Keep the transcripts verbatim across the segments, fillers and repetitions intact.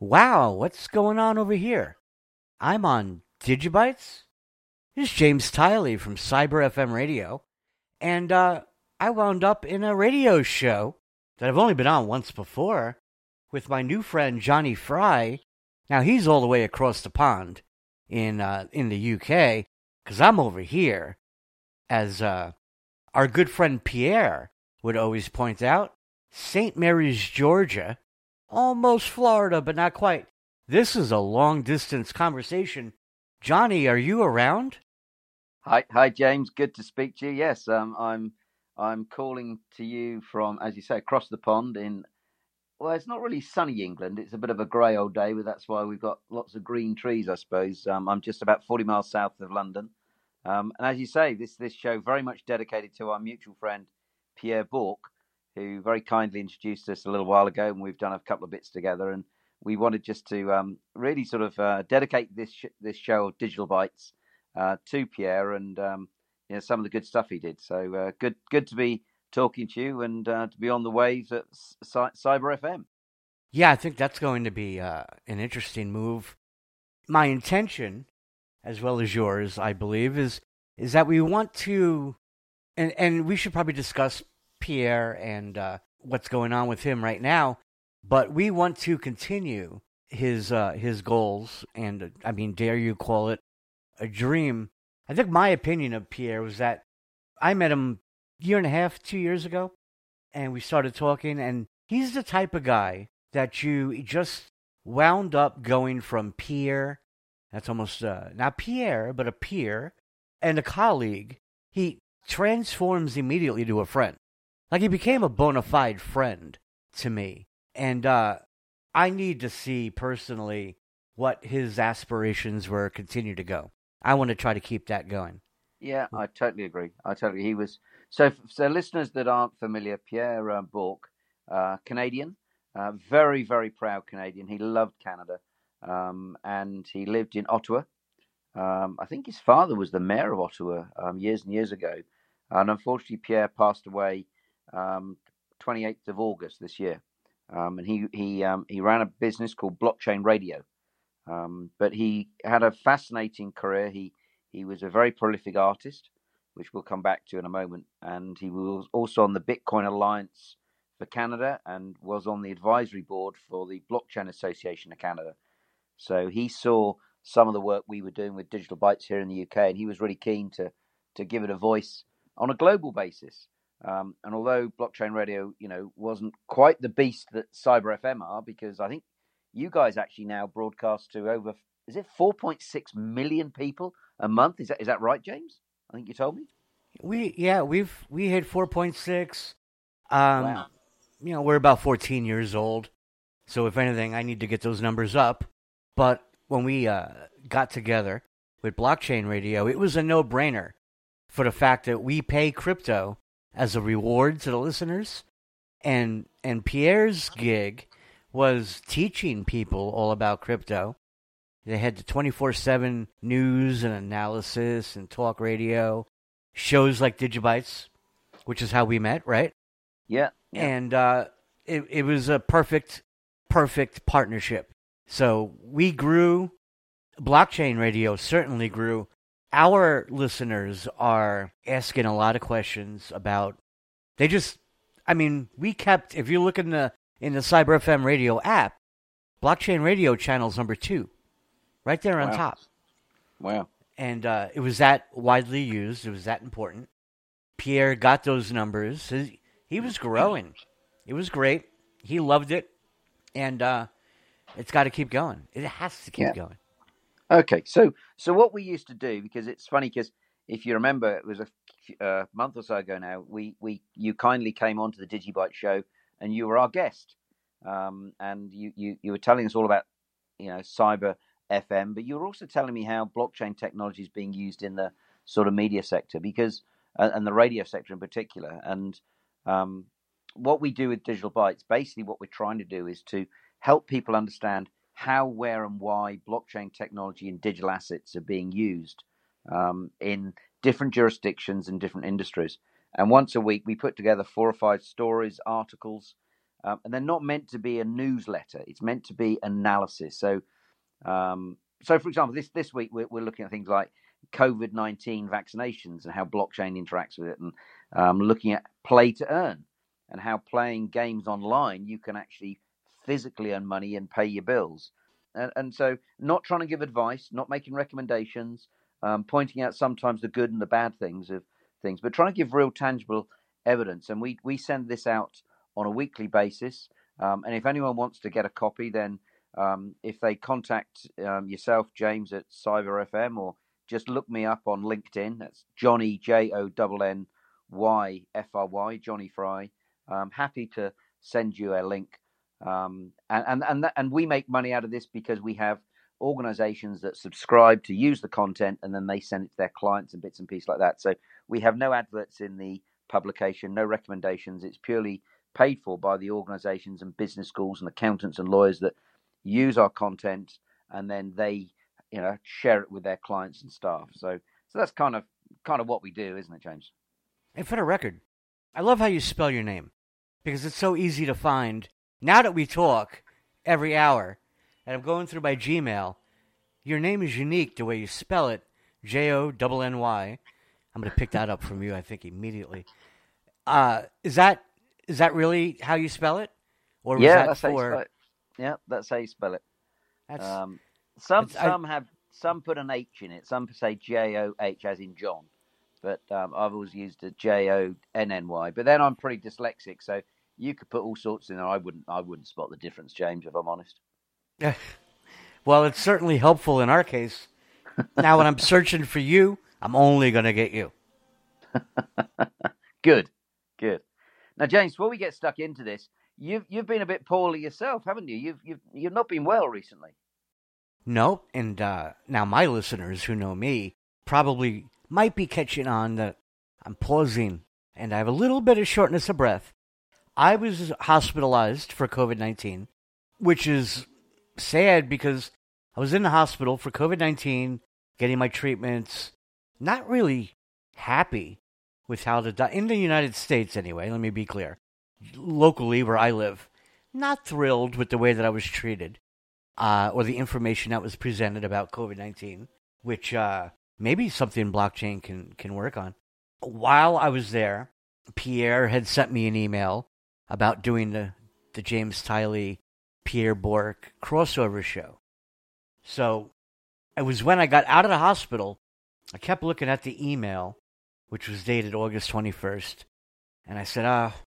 Wow, what's going on over here? I'm on Digibytes. This is James Tiley from Cyber F M Radio, and uh, I wound up in a radio show that I've only been on once before with my new friend Jonny Fry. Now, he's all the way across the pond in uh, in the U K, because I'm over here, as uh, our good friend Pierre would always point out, Saint Mary's, Georgia, almost Florida, but not quite. This is a long-distance conversation. Jonny, are you around? Hi, hi, James. Good to speak to you. Yes, um, I'm. I'm calling to you from, as you say, across the pond in. Well, it's not really sunny England. It's a bit of a grey old day, but that's why we've got lots of green trees, I suppose. Um, I'm just about forty miles south of London. Um, and as you say, this this show very much dedicated to our mutual friend, Pierre Bourque, who very kindly introduced us a little while ago, and we've done a couple of bits together. And we wanted just to um, really sort of uh, dedicate this sh- this show of Digital Bytes uh, to Pierre and um, you know, some of the good stuff he did. So uh, good good to be talking to you and uh, to be on the waves at Cy- Cyber F M. Yeah, I think that's going to be uh, an interesting move. My intention, as well as yours, I believe, is is that we want to, and, and we should probably discuss Pierre and uh, what's going on with him right now, but we want to continue his uh, his goals, and uh, I mean, dare you call it a dream. I think my opinion of Pierre was that I met him year and a half, two years ago, and we started talking, and he's the type of guy that you just wound up going from peer, that's almost, uh, not Pierre, but a peer, and a colleague, he transforms immediately to a friend. Like, he became a bona fide friend to me, and uh, I need to see, personally, what his aspirations were continue to go. I want to try to keep that going. Yeah, I totally agree. I totally, he was... So, so listeners that aren't familiar, Pierre uh, Bourque, uh, Canadian, uh, very, very proud Canadian. He loved Canada, um, and he lived in Ottawa. Um, I think his father was the mayor of Ottawa um, years and years ago, and unfortunately, Pierre passed away um, twenty-eighth of August this year. Um, and he he um, he ran a business called Blockchain Radio, um, but he had a fascinating career. He he was a very prolific artist, which we'll come back to in a moment. And he was also on the Bitcoin Alliance for Canada and was on the advisory board for the Blockchain Association of Canada. So he saw some of the work we were doing with Digital Bytes here in the U K, and he was really keen to to give it a voice on a global basis. Um, and although Blockchain Radio, you know, wasn't quite the beast that Cyber F M are, because I think you guys actually now broadcast to over, is it four point six million people a month? Is that is that right, James? I think you told me. We yeah we've we hit four point six. Um, wow. You know, we're about fourteen years old, so if anything, I need to get those numbers up. But when we uh, got together with Blockchain Radio, it was a no-brainer for the fact that we pay crypto as a reward to the listeners, and and Pierre's gig was teaching people all about crypto. They had the twenty-four seven news and analysis and talk radio, shows like Digibytes, which is how we met, right? Yeah. yeah. And uh, it, it was a perfect, perfect partnership. So we grew. Blockchain Radio certainly grew. Our listeners are asking a lot of questions about, they just, I mean, we kept, if you look in the, in the Cyber F M Radio app, Blockchain Radio channel's number two. Right there on wow. top. Wow. And uh, it was that widely used. It was that important. Pierre got those numbers. His, he was growing. It was great. He loved it. And uh, it's got to keep going. It has to keep yeah. going. Okay. So so what we used to do, because it's funny, because if you remember, it was a uh, month or so ago now, we, we you kindly came on to the Digibyte show, and you were our guest. Um, and you, you, you were telling us all about, you know, cyber F M, but you were also telling me how blockchain technology is being used in the sort of media sector, because uh, and the radio sector in particular. And um, what we do with Digital Bytes, basically what we're trying to do is to help people understand how, where, and why blockchain technology and digital assets are being used um, in different jurisdictions and different industries. And once a week, we put together four or five stories, articles, Um, and they're not meant to be a newsletter. It's meant to be analysis. So, um, so for example, this, this week we're, we're looking at things like COVID nineteen vaccinations and how blockchain interacts with it, and um, looking at play to earn and how playing games online, you can actually physically earn money and pay your bills. And, and so not trying to give advice, not making recommendations, um, pointing out sometimes the good and the bad things of things, but trying to give real tangible evidence. And we, we send this out on a weekly basis. Um, and if anyone wants to get a copy, then um, if they contact um, yourself, James, at Cyber F M, or just look me up on LinkedIn. That's Jonny, J O N N Y F R Y, Jonny Fry. I'm happy to send you a link. Um, and and and, that, and we make money out of this because we have organizations that subscribe to use the content, and then they send it to their clients and bits and pieces like that. So we have no adverts in the publication, no recommendations. It's purely paid for by the organizations and business schools and accountants and lawyers that use our content, and then they, you know, share it with their clients and staff. So, so that's kind of kind of what we do, isn't it, James? And for the record, I love how you spell your name, because it's so easy to find. Now that we talk every hour, and I'm going through my Gmail, your name is unique the way you spell it, J O N N Y. I'm going to pick that up from you, I think, immediately. Uh, is that is that really how you spell it? Or was yeah, that that's for... how you spell it. Yeah, that's how you spell it. That's... Um, Some some I, have some put an H in it. Some say J O H as in John, but um, I've always used a J O N N Y. But then I'm pretty dyslexic, so you could put all sorts in there. I wouldn't I wouldn't spot the difference, James, if I'm honest. Yeah, well, it's certainly helpful in our case. Now, when I'm searching for you, I'm only going to get you. Good, good. Now, James, before we get stuck into this, you've you've been a bit poorly yourself, haven't you? You've you've you've not been well recently. No, and uh, now my listeners who know me probably might be catching on that I'm pausing and I have a little bit of shortness of breath. I was hospitalized for COVID nineteen, which is sad because I was in the hospital for COVID nineteen, getting my treatments, not really happy with how the, di- in the United States anyway, let me be clear, locally where I live, not thrilled with the way that I was treated. Uh, or the information that was presented about COVID nineteen, which uh, maybe something blockchain can, can work on. While I was there, Pierre had sent me an email about doing the, the James Tiley, Pierre Bourque crossover show. So it was when I got out of the hospital, I kept looking at the email, which was dated August twenty-first. And I said, ah, oh,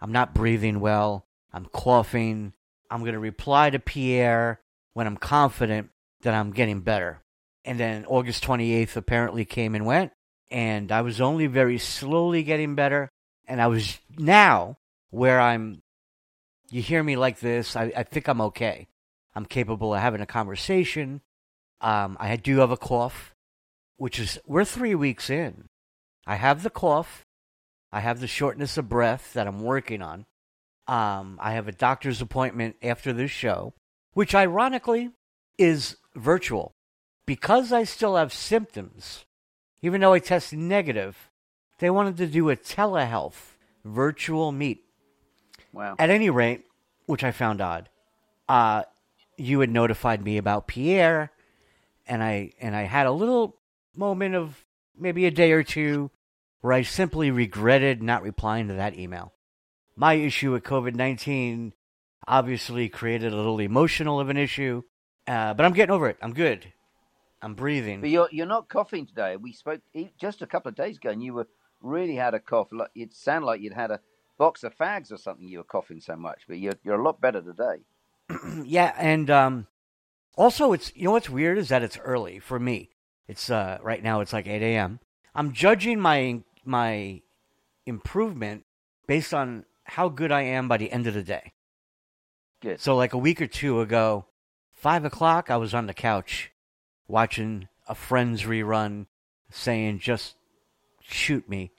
I'm not breathing well. I'm coughing. I'm going to reply to Pierre when I'm confident that I'm getting better. And then August twenty-eighth apparently came and went, and I was only very slowly getting better. And I was now where I'm, you hear me like this, I, I think I'm okay. I'm capable of having a conversation. Um, I do have a cough, which is, we're three weeks in. I have the cough. I have the shortness of breath that I'm working on. Um, I have a doctor's appointment after this show, which ironically is virtual because I still have symptoms. Even though I test negative, they wanted to do a telehealth virtual meet. Wow. At any rate, which I found odd, uh, you had notified me about Pierre, and I, and I had a little moment of maybe a day or two where I simply regretted not replying to that email. My issue with COVID nineteen obviously created a little emotional of an issue, uh, but I'm getting over it. I'm good. I'm breathing. But you're you're not coughing today. We spoke just a couple of days ago, and you were really had a cough. It sounded like you'd had a box of fags or something. You were coughing so much, but you're you're a lot better today. Yeah, and um, also it's you know what's weird is that it's early for me. It's uh, right now it's like eight a.m. I'm judging my my improvement based on how good I am by the end of the day. Good. So like a week or two ago, five o'clock, I was on the couch watching a Friends rerun saying, just shoot me,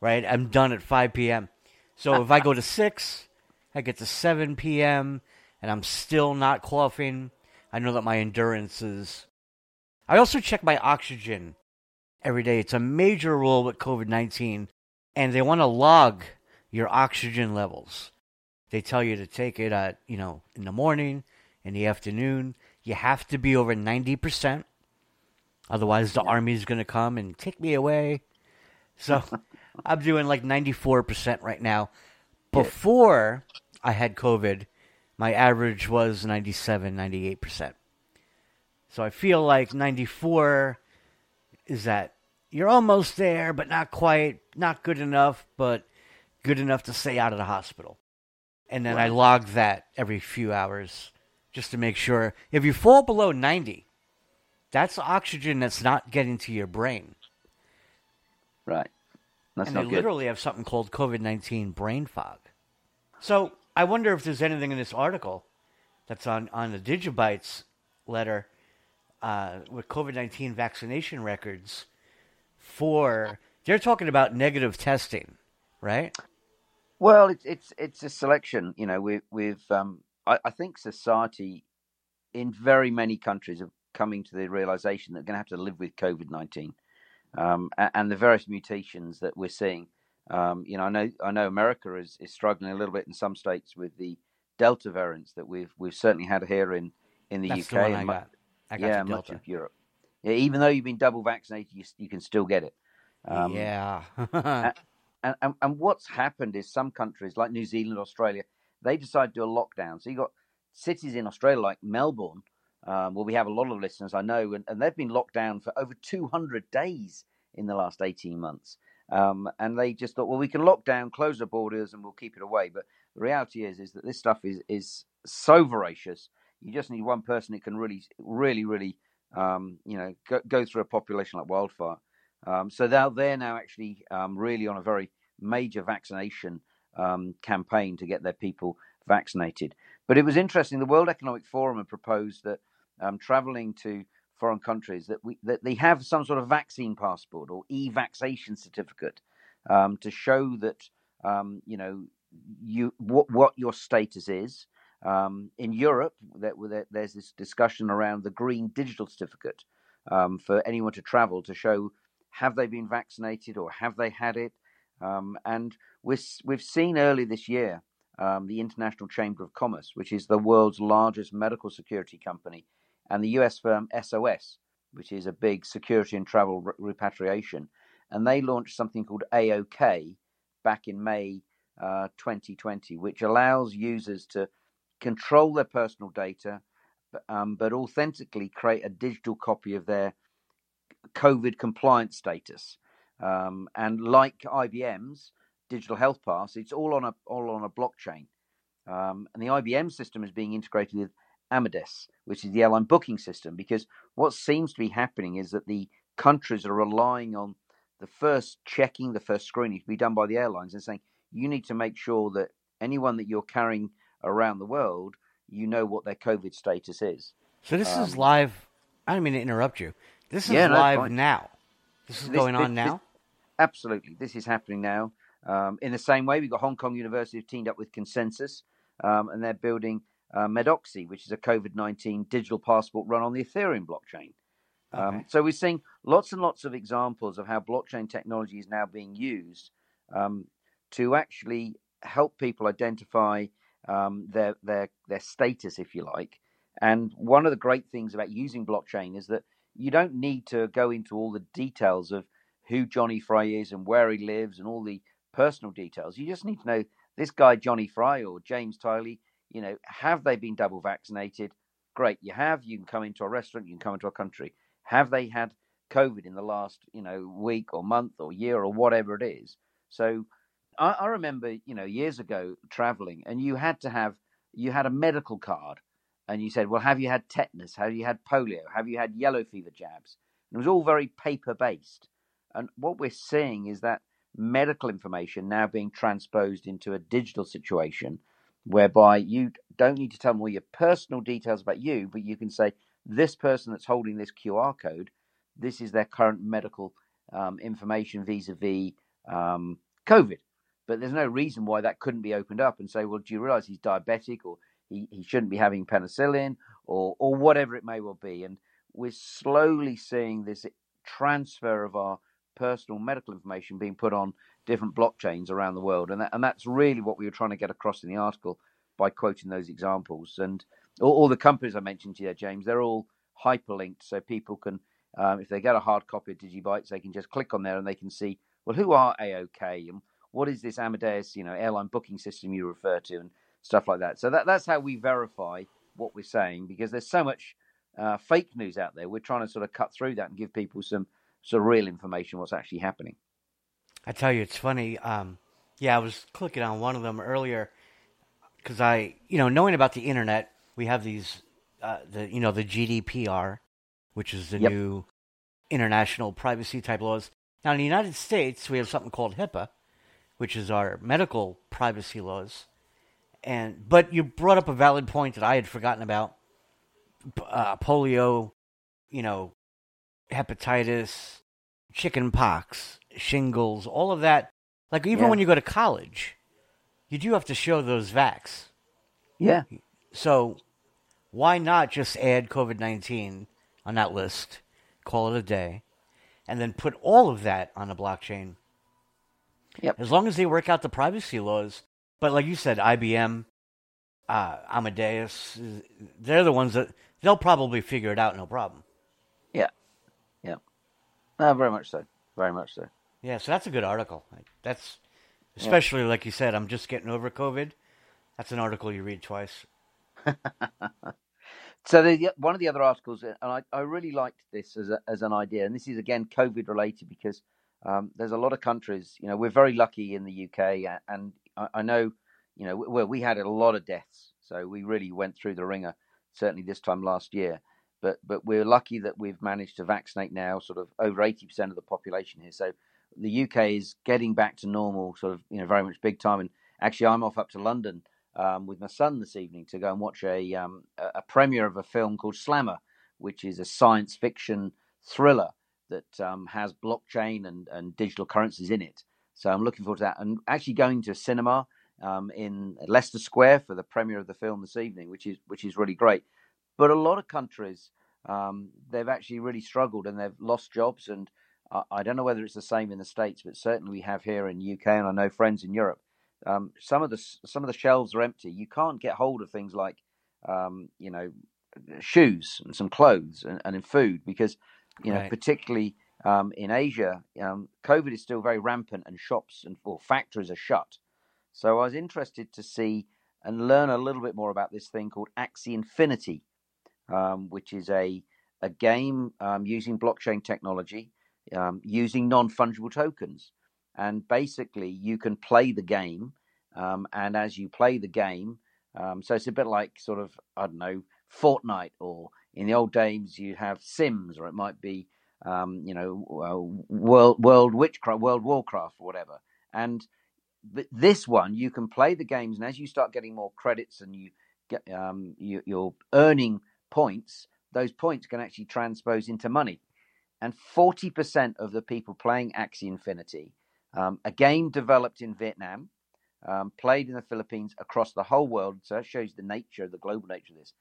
right? I'm done at five p.m. So if I go to six, I get to seven p.m. and I'm still not coughing. I know that my endurance is... I also check my oxygen every day. It's a major rule with COVID nineteen, and they want to log your oxygen levels. They tell you to take it at, you know, in the morning, in the afternoon. You have to be over ninety percent. Otherwise, the army is going to come and take me away. So I'm doing like ninety-four percent right now. Before I had COVID, my average was ninety-seven, ninety-eight percent. So I feel like ninety-four is that you're almost there, but not quite, not good enough, but good enough to stay out of the hospital. And then right. I log that every few hours just to make sure. If you fall below ninety, that's oxygen that's not getting to your brain. Right. That's and not they good. Literally have something called COVID nineteen brain fog. So I wonder if there's anything in this article that's on, on the Digibytes letter uh, with COVID nineteen vaccination records for... They're talking about negative testing, right? Well, it's it's it's a selection. You know, we, we've... Um, I, I think society in very many countries are coming to the realization that they're going to have to live with COVID nineteen. Um, and, and the various mutations that we're seeing. Um, you know, I know I know America is, is struggling a little bit in some states with the Delta variants that we've we've certainly had here in, in the That's U K the one I and got. Much, I got yeah, much of Europe. Yeah, even though you've been double vaccinated, you, you can still get it. Um, yeah. and, and and what's happened is some countries like New Zealand, Australia, they decide to do a lockdown. So you got cities in Australia like Melbourne. Um, well, we have a lot of listeners, I know, and, and they've been locked down for over two hundred days in the last eighteen months. Um, and they just thought, well, we can lock down, close the borders, and we'll keep it away. But the reality is is that this stuff is, is so voracious. You just need one person who can really, really, really, um, you know, go, go through a population like wildfire. Um, so they're, they're now actually um, really on a very major vaccination um, campaign to get their people vaccinated. But it was interesting. The World Economic Forum had proposed that um, traveling to foreign countries, that we that they have some sort of vaccine passport or e-vaccination certificate um, to show that, um, you know, you what, what your status is. Um, in Europe, that, that there's this discussion around the green digital certificate um, for anyone to travel to show have they been vaccinated or have they had it. Um, and we're, we've seen early this year Um, the International Chamber of Commerce, which is the world's largest medical security company, and the U S firm S O S, which is a big security and travel re- repatriation. And they launched something called A O K back in May uh, twenty twenty, which allows users to control their personal data, um, but authentically create a digital copy of their COVID compliance status. Um, and like I B M's, digital health pass, it's all on a all on a blockchain. Um, and the I B M system is being integrated with Amadeus, which is the airline booking system, because what seems to be happening is that the countries are relying on the first checking, the first screening to be done by the airlines and saying, you need to make sure that anyone that you're carrying around the world, you know what their COVID status is. So this um, is live. I don't mean to interrupt you. This is yeah, live no, now. This is this, going this, on now? This, absolutely. This is happening now. Um, in the same way, we've got Hong Kong University teamed up with Consensus, um, and they're building uh, Medoxy, which is a COVID nineteen digital passport run on the Ethereum blockchain. Um, okay. So we're seeing lots and lots of examples of how blockchain technology is now being used um, to actually help people identify um, their, their, their status, if you like. And one of the great things about using blockchain is that you don't need to go into all the details of who Jonny Fry is and where he lives and all the personal details. You just need to know this guy Jonny Fry or James Tiley, you know, have they been double vaccinated? Great, you have. You can come into a restaurant, you can come into a country. Have they had COVID in the last, you know, week or month or year or whatever it is? So I, I remember, you know, years ago traveling, and you had to have you had a medical card, and you said, well, have you had tetanus? Have you had polio? Have you had yellow fever jabs? And it was all very paper based. And what we're seeing is that medical information now being transposed into a digital situation whereby you don't need to tell them all your personal details about you, but you can say this person that's holding this Q R code, this is their current medical um, information vis-a-vis um, COVID. But there's no reason why that couldn't be opened up and say, well, do you realize he's diabetic or he, he shouldn't be having penicillin or or whatever it may well be. And we're slowly seeing this transfer of our personal medical information being put on different blockchains around the world. And that, and that's really what we were trying to get across in the article by quoting those examples. And all, all the companies I mentioned to you, James, they're all hyperlinked. So people can, um, if they get a hard copy of Digibytes, they can just click on there and they can see, well, who are A O K and what is this Amadeus, you know, airline booking system you refer to and stuff like that. So that, that's how we verify what we're saying, because there's so much uh, fake news out there. We're trying to sort of cut through that and give people some sort of real information, what's actually happening. I tell you, it's funny. Um, yeah, I was clicking on one of them earlier because I, you know, knowing about the internet, we have these, uh, the you know, the G D P R, which is the yep. new international privacy type laws. Now, in the United States, we have something called HIPAA, which is our medical privacy laws. And but you brought up a valid point that I had forgotten about: uh, polio, you know, hepatitis, chicken pox, shingles, all of that. Like even yeah. when you go to college, you do have to show those vax. Yeah. So why not just add COVID nineteen on that list, call it a day, and then put all of that on a blockchain? Yep. As long as they work out the privacy laws. But like you said, I B M, uh, Amadeus, they're the ones that they'll probably figure it out, no problem. Yeah, yeah. No, very much so, very much so. Yeah, so that's a good article. That's especially, yeah. like you said, I'm just getting over COVID. That's an article you read twice. So the, one of the other articles, and I, I really liked this as a, as an idea, and this is, again, COVID-related because um, there's a lot of countries, you know, we're very lucky in the U K and I know, you know, well, we had a lot of deaths, so we really went through the ringer, certainly this time last year. But but we're lucky that we've managed to vaccinate now sort of over eighty percent of the population here. So the U K is getting back to normal, sort of, you know, very much big time. And actually, I'm off up to London um, with my son this evening to go and watch a, um, a premiere of a film called Slammer, which is a science fiction thriller that um, has blockchain and, and digital currencies in it. So I'm looking forward to that. And actually going to a cinema um, in Leicester Square for the premiere of the film this evening, which is which is really great. But a lot of countries, um, they've actually really struggled and they've lost jobs. And I, I don't know whether it's the same in the States, but certainly we have here in the U K, and I know friends in Europe. Um, some of the some of the shelves are empty. You can't get hold of things like, um, you know, shoes and some clothes and, and in food because, you know, right. particularly... Um, in Asia, um, COVID is still very rampant and shops and or factories are shut. So I was interested to see and learn a little bit more about this thing called Axie Infinity, um, which is a, a game um, using blockchain technology, um, using non-fungible tokens. And basically, you can play the game. Um, and as you play the game, um, so it's a bit like sort of, I don't know, Fortnite, or in the old days, you have Sims, or it might be Um, you know, uh, world, world witchcraft, World Warcraft, or whatever. And th- this one, you can play the games, and as you start getting more credits and you get, um, you, you're earning points, those points can actually transpose into money. And forty percent of the people playing Axie Infinity, um, a game developed in Vietnam, um, played in the Philippines, across the whole world. So that shows the nature, the global nature of this.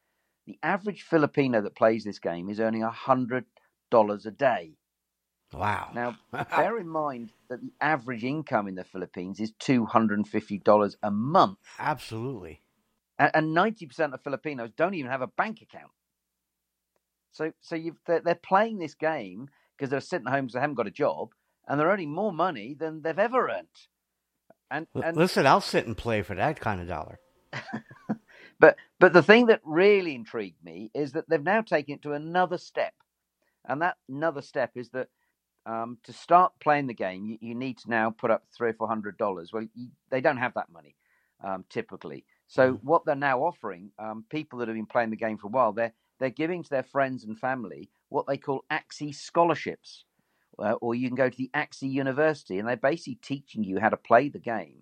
The average Filipino that plays this game is earning a hundred. dollars a day. Wow. Now, bear in mind that the average income in the Philippines is two hundred fifty dollars a month. Absolutely. And ninety percent of Filipinos don't even have a bank account. So so you've, they're, they're playing this game because they're sitting at home because they haven't got a job, and they're earning more money than they've ever earned. And, L- and Listen, I'll sit and play for that kind of dollar. but But the thing that really intrigued me is that they've now taken it to another step. And that another step is that um, to start playing the game, you, you need to now put up three or four hundred dollars. Well, you, they don't have that money um, typically. So mm-hmm. what they're now offering um, people that have been playing the game for a while, they're they're giving to their friends and family what they call Axie scholarships, uh, or you can go to the Axie University, and they're basically teaching you how to play the game,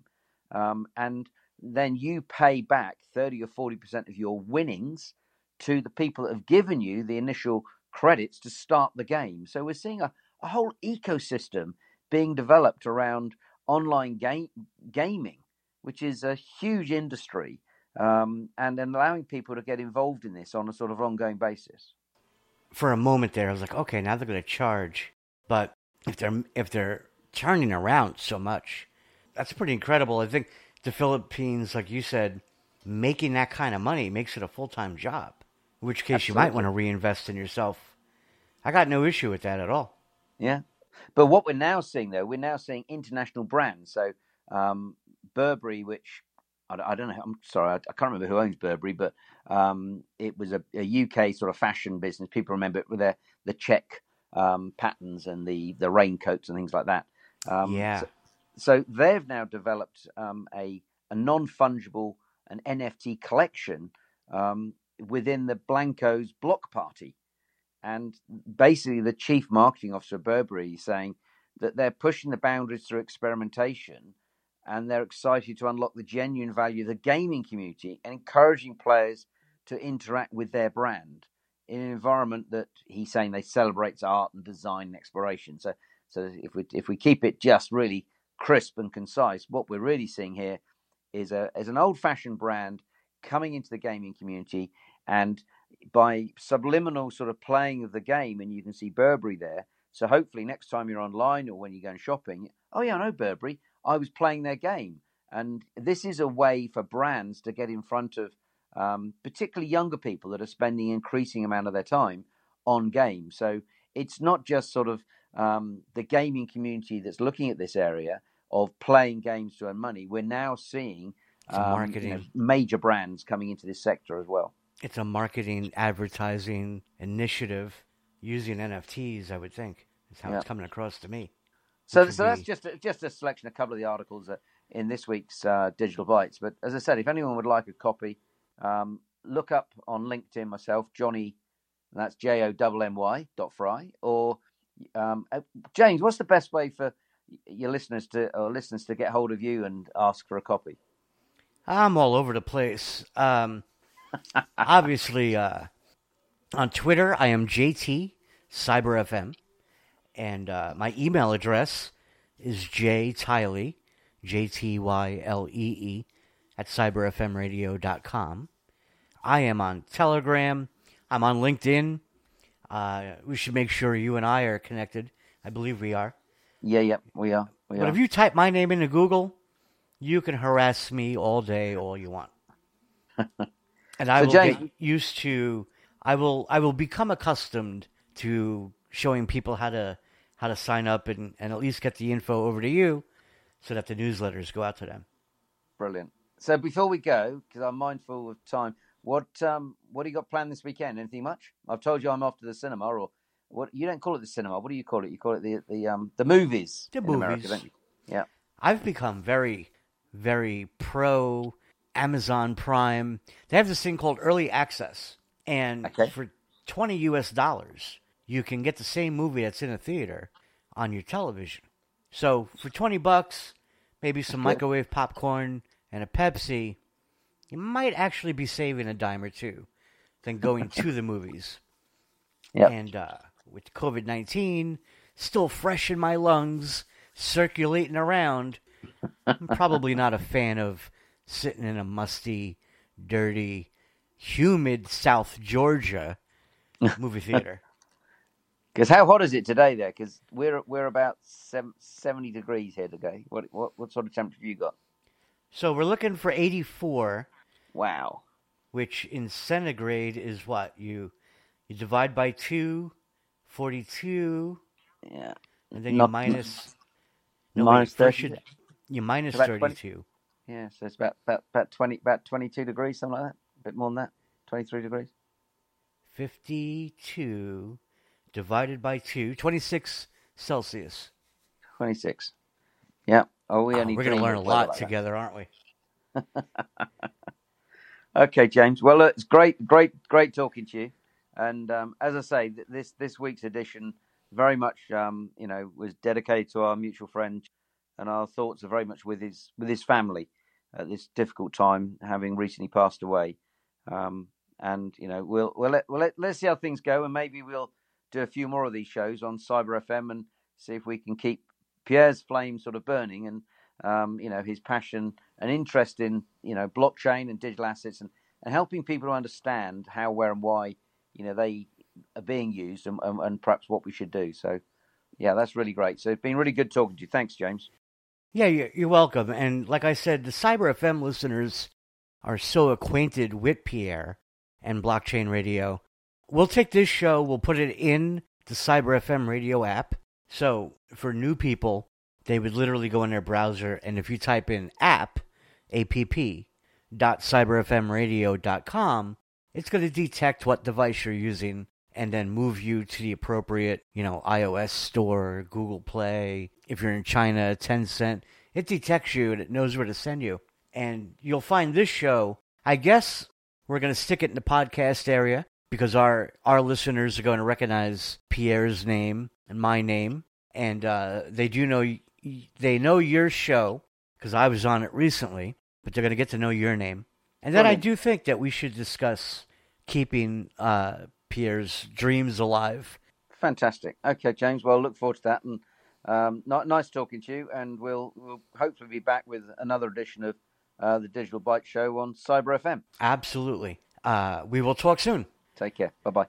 um, and then you pay back thirty or forty percent of your winnings to the people that have given you the initial credits to start the game. So we're seeing a, a whole ecosystem being developed around online game, gaming, which is a huge industry, um, and allowing people to get involved in this on a sort of ongoing basis. For a moment there, I was like, okay, now they're going to charge. But if they're if they're turning around so much, that's pretty incredible. I think the Philippines, like you said, making that kind of money makes it a full-time job, in which case Absolutely. You might want to reinvest in yourself. I got no issue with that at all. Yeah. But what we're now seeing, though, we're now seeing international brands. So um, Burberry, which I, I don't know, I'm sorry, I, I can't remember who owns Burberry, but um, it was a, a U K sort of fashion business. People remember it with their, the check um, patterns and the, the raincoats and things like that. Um, yeah. So, so they've now developed um, a, a non-fungible, an N F T collection um, within the Blankos block party. And basically the chief marketing officer of Burberry is saying that they're pushing the boundaries through experimentation and they're excited to unlock the genuine value of the gaming community and encouraging players to interact with their brand in an environment that he's saying they celebrates art and design and exploration. So so if we if we keep it just really crisp and concise, what we're really seeing here is a is an old-fashioned brand coming into the gaming community, and by subliminal sort of playing of the game, and you can see Burberry there. So hopefully next time you're online or when you're going shopping, oh yeah, I know Burberry, I was playing their game. And this is a way for brands to get in front of um, particularly younger people that are spending an increasing amount of their time on games. So it's not just sort of um, the gaming community that's looking at this area of playing games to earn money. We're now seeing um, you know, major brands coming into this sector as well. It's a marketing, advertising initiative using N F Ts, I would think. That's how yeah. it's coming across to me. So, so that's be... just, a, just a selection of a couple of the articles that, in this week's uh, Digital Bytes. But as I said, if anyone would like a copy, um, look up on LinkedIn myself, Jonny, that's J O M M Y dot Fry. Or, um, uh, James, what's the best way for your listeners to, or listeners to get hold of you and ask for a copy? I'm all over the place. Um... Obviously, uh, on Twitter, I am J T, Cyber F M, and uh, my email address is jtiley, J T Y L E E, at cyber f m radio dot com. I am on Telegram. I'm on LinkedIn. Uh, we should make sure you and I are connected. I believe we are. Yeah, yeah, we are. We but are. If you type my name into Google, you can harass me all day, all you want. And I so will James, get used to. I will. I will become accustomed to showing people how to how to sign up and, and at least get the info over to you, so that the newsletters go out to them. Brilliant. So before we go, because I'm mindful of time, what um what do you got planned this weekend? Anything much? I've told you I'm off to the cinema, or what? You don't call it the cinema. What do you call it? You call it the the um the movies. The in movies. America, don't you? Yeah. I've become very, very pro Amazon Prime. They have this thing called early access, and okay. for twenty U S dollars, you can get the same movie that's in a theater on your television. So for twenty bucks, maybe some okay. microwave popcorn and a Pepsi, you might actually be saving a dime or two than going to the movies. Yep. And uh, with covid nineteen still fresh in my lungs, circulating around, I'm probably not a fan of sitting in a musty, dirty, humid South Georgia movie theater. Because how hot is it today there? Because we're we're about seventy degrees here today. What what what sort of temperature have you got? So we're looking for eighty-four. Wow. Which in centigrade is what? You you divide by two, forty-two. Yeah. And then Not, you minus... No, minus wait, thirty. Should, you minus thirty-two. Yeah, so it's about, about, about twenty, about twenty-two degrees, something like that. A bit more than that, twenty-three degrees. Fifty-two divided by two, twenty-six Celsius. Twenty-six. Yeah. Oh, we only. Oh, we're going to learn a lot like together, that. Aren't we? Okay, James. Well, it's great, great, great talking to you. And um, as I say, this this week's edition very much, um, you know, was dedicated to our mutual friend, and our thoughts are very much with his with his family at this difficult time, having recently passed away. Um, and, you know, we'll, we'll let, we'll let, let's see how things go. And maybe we'll do a few more of these shows on Cyber F M and see if we can keep Pierre's flame sort of burning and, um, you know, his passion and interest in, you know, blockchain and digital assets and, and helping people to understand how, where and why, you know, they are being used and, and, and perhaps what we should do. So Yeah, that's really great. So it's been really good talking to you. Thanks, James. Yeah, you're welcome. And like I said, the Cyber F M listeners are so acquainted with Pierre and Blockchain Radio. We'll take this show, we'll put it in the Cyber F M radio app. So for new people, they would literally go in their browser, and if you type in app, A P P, dot cyber f m radio dot com, it's going to detect what device you're using and then move you to the appropriate, you know, iOS store, Google Play. If you're in China, Tencent, it detects you and it knows where to send you. And you'll find this show, I guess we're going to stick it in the podcast area because our, our listeners are going to recognize Pierre's name and my name. And uh, they do know, they know your show because I was on it recently, but they're going to get to know your name. And then Funny. I do think that we should discuss keeping uh, Pierre's dreams alive. Fantastic. Okay, James. Well, look forward to that. And um, not, nice talking to you. And we'll, we'll hopefully be back with another edition of uh, the Digital Bytes Show on Cyber F M. Absolutely. Uh, we will talk soon. Take care. Bye-bye.